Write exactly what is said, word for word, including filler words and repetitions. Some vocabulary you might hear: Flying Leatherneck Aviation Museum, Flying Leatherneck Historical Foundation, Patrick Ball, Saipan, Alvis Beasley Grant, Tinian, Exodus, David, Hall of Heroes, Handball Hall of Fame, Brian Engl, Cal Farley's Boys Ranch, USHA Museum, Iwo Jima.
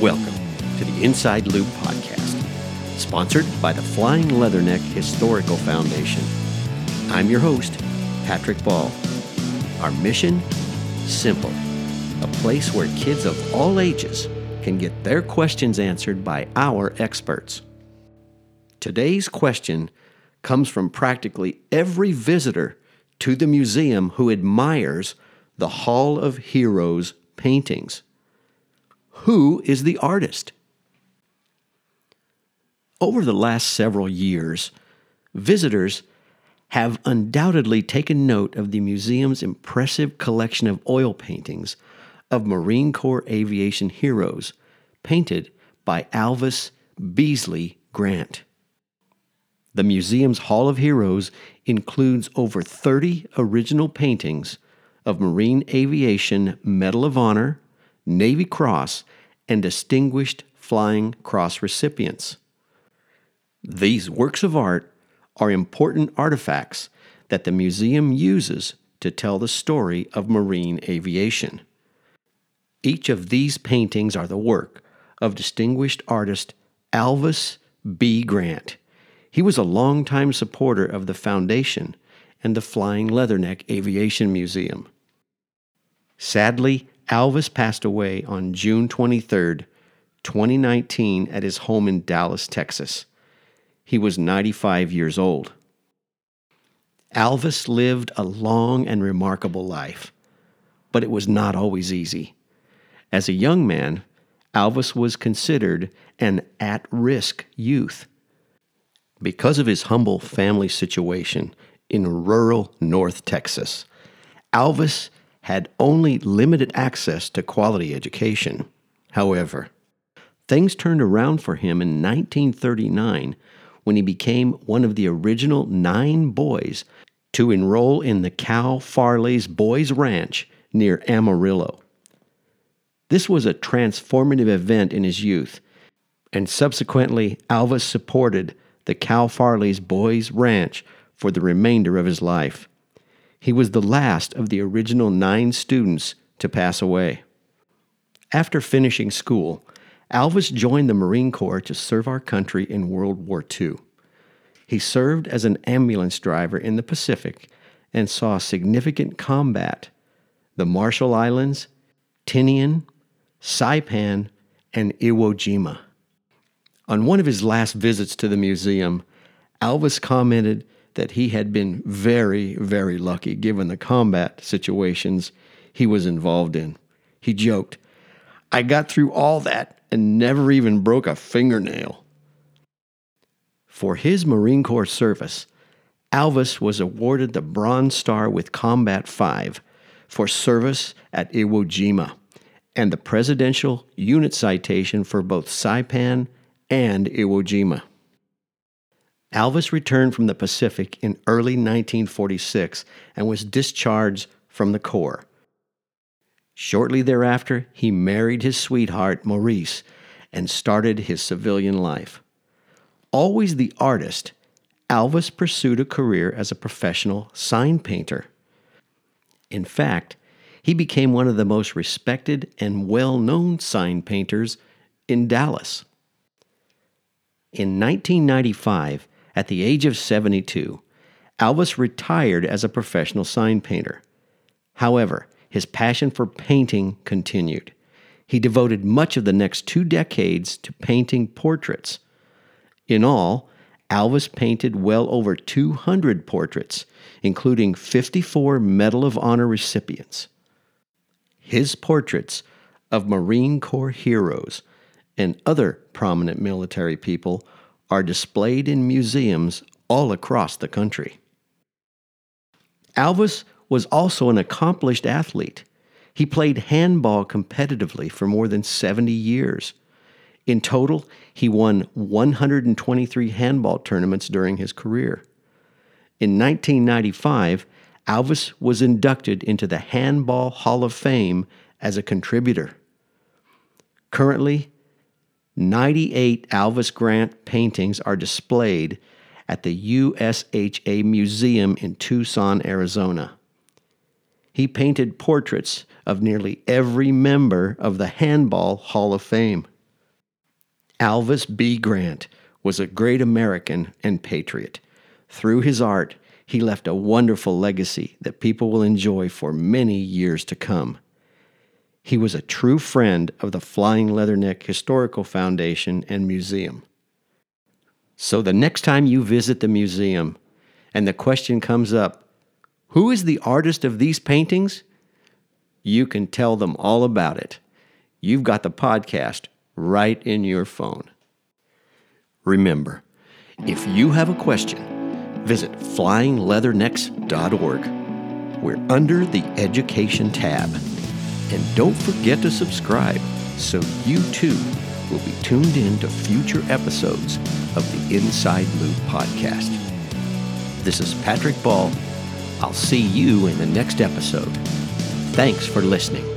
Welcome to the Inside Loop Podcast, sponsored by the Flying Leatherneck Historical Foundation. I'm your host, Patrick Ball. Our mission? Simple. A place where kids of all ages can get their questions answered by our experts. Today's question comes from practically every visitor to the museum who admires the Hall of Heroes paintings. Who is the artist? Over the last several years, visitors have undoubtedly taken note of the museum's impressive collection of oil paintings of Marine Corps aviation heroes painted by Alvis Beasley Grant. The museum's Hall of Heroes includes over thirty original paintings of Marine Aviation Medal of Honor, Navy Cross, and Distinguished Flying Cross recipients. These works of art are important artifacts that the museum uses to tell the story of Marine aviation. Each of these paintings are the work of distinguished artist Alvis B. Grant. He was a longtime supporter of the foundation and the Flying Leatherneck Aviation Museum. Sadly, Alvis passed away on June twenty-third, twenty nineteen at his home in Dallas, Texas. He was ninety-five years old. Alvis lived a long and remarkable life, but it was not always easy. As a young man, Alvis was considered an at-risk youth. Because of his humble family situation in rural North Texas, Alvis had only limited access to quality education. However, things turned around for him in nineteen thirty-nine when he became one of the original nine boys to enroll in the Cal Farley's Boys Ranch near Amarillo. This was a transformative event in his youth, and subsequently Alvis supported the Cal Farley's Boys Ranch for the remainder of his life. He was the last of the original nine students to pass away. After finishing school, Alvis joined the Marine Corps to serve our country in World War Two. He served as an ambulance driver in the Pacific and saw significant combat. The Marshall Islands, Tinian, Saipan, and Iwo Jima. On one of his last visits to the museum, Alvis commented that he had been very, very lucky given the combat situations he was involved in. He joked, "I got through all that and never even broke a fingernail." For his Marine Corps service, Alvis was awarded the Bronze Star with Combat five for service at Iwo Jima and the Presidential Unit Citation for both Saipan and Iwo Jima. Alvis returned from the Pacific in early nineteen forty-six and was discharged from the Corps. Shortly thereafter, he married his sweetheart, Maurice, and started his civilian life. Always the artist, Alvis pursued a career as a professional sign painter. In fact, he became one of the most respected and well-known sign painters in Dallas. In nineteen ninety-five, at the age of seventy-two, Alvis retired as a professional sign painter. However, his passion for painting continued. He devoted much of the next two decades to painting portraits. In all, Alvis painted well over two hundred portraits, including fifty-four Medal of Honor recipients. His portraits of Marine Corps heroes and other prominent military people are displayed in museums all across the country. Alvis was also an accomplished athlete. He played handball competitively for more than seventy years. In total, he won one hundred twenty-three handball tournaments during his career. In nineteen ninety-five, Alvis was inducted into the Handball Hall of Fame as a contributor. Currently, ninety-eight Alvis Grant paintings are displayed at the U S H A Museum in Tucson, Arizona. He painted portraits of nearly every member of the Handball Hall of Fame. Alvis B. Grant was a great American and patriot. Through his art, he left a wonderful legacy that people will enjoy for many years to come. He was a true friend of the Flying Leatherneck Historical Foundation and Museum. So the next time you visit the museum and the question comes up, who is the artist of these paintings? You can tell them all about it. You've got the podcast right in your phone. Remember, if you have a question, visit flying leathernecks dot org. We're under the Education tab. And don't forget to subscribe so you too will be tuned in to future episodes of the Inside Move podcast. This is Patrick Ball. I'll see you in the next episode. Thanks for listening.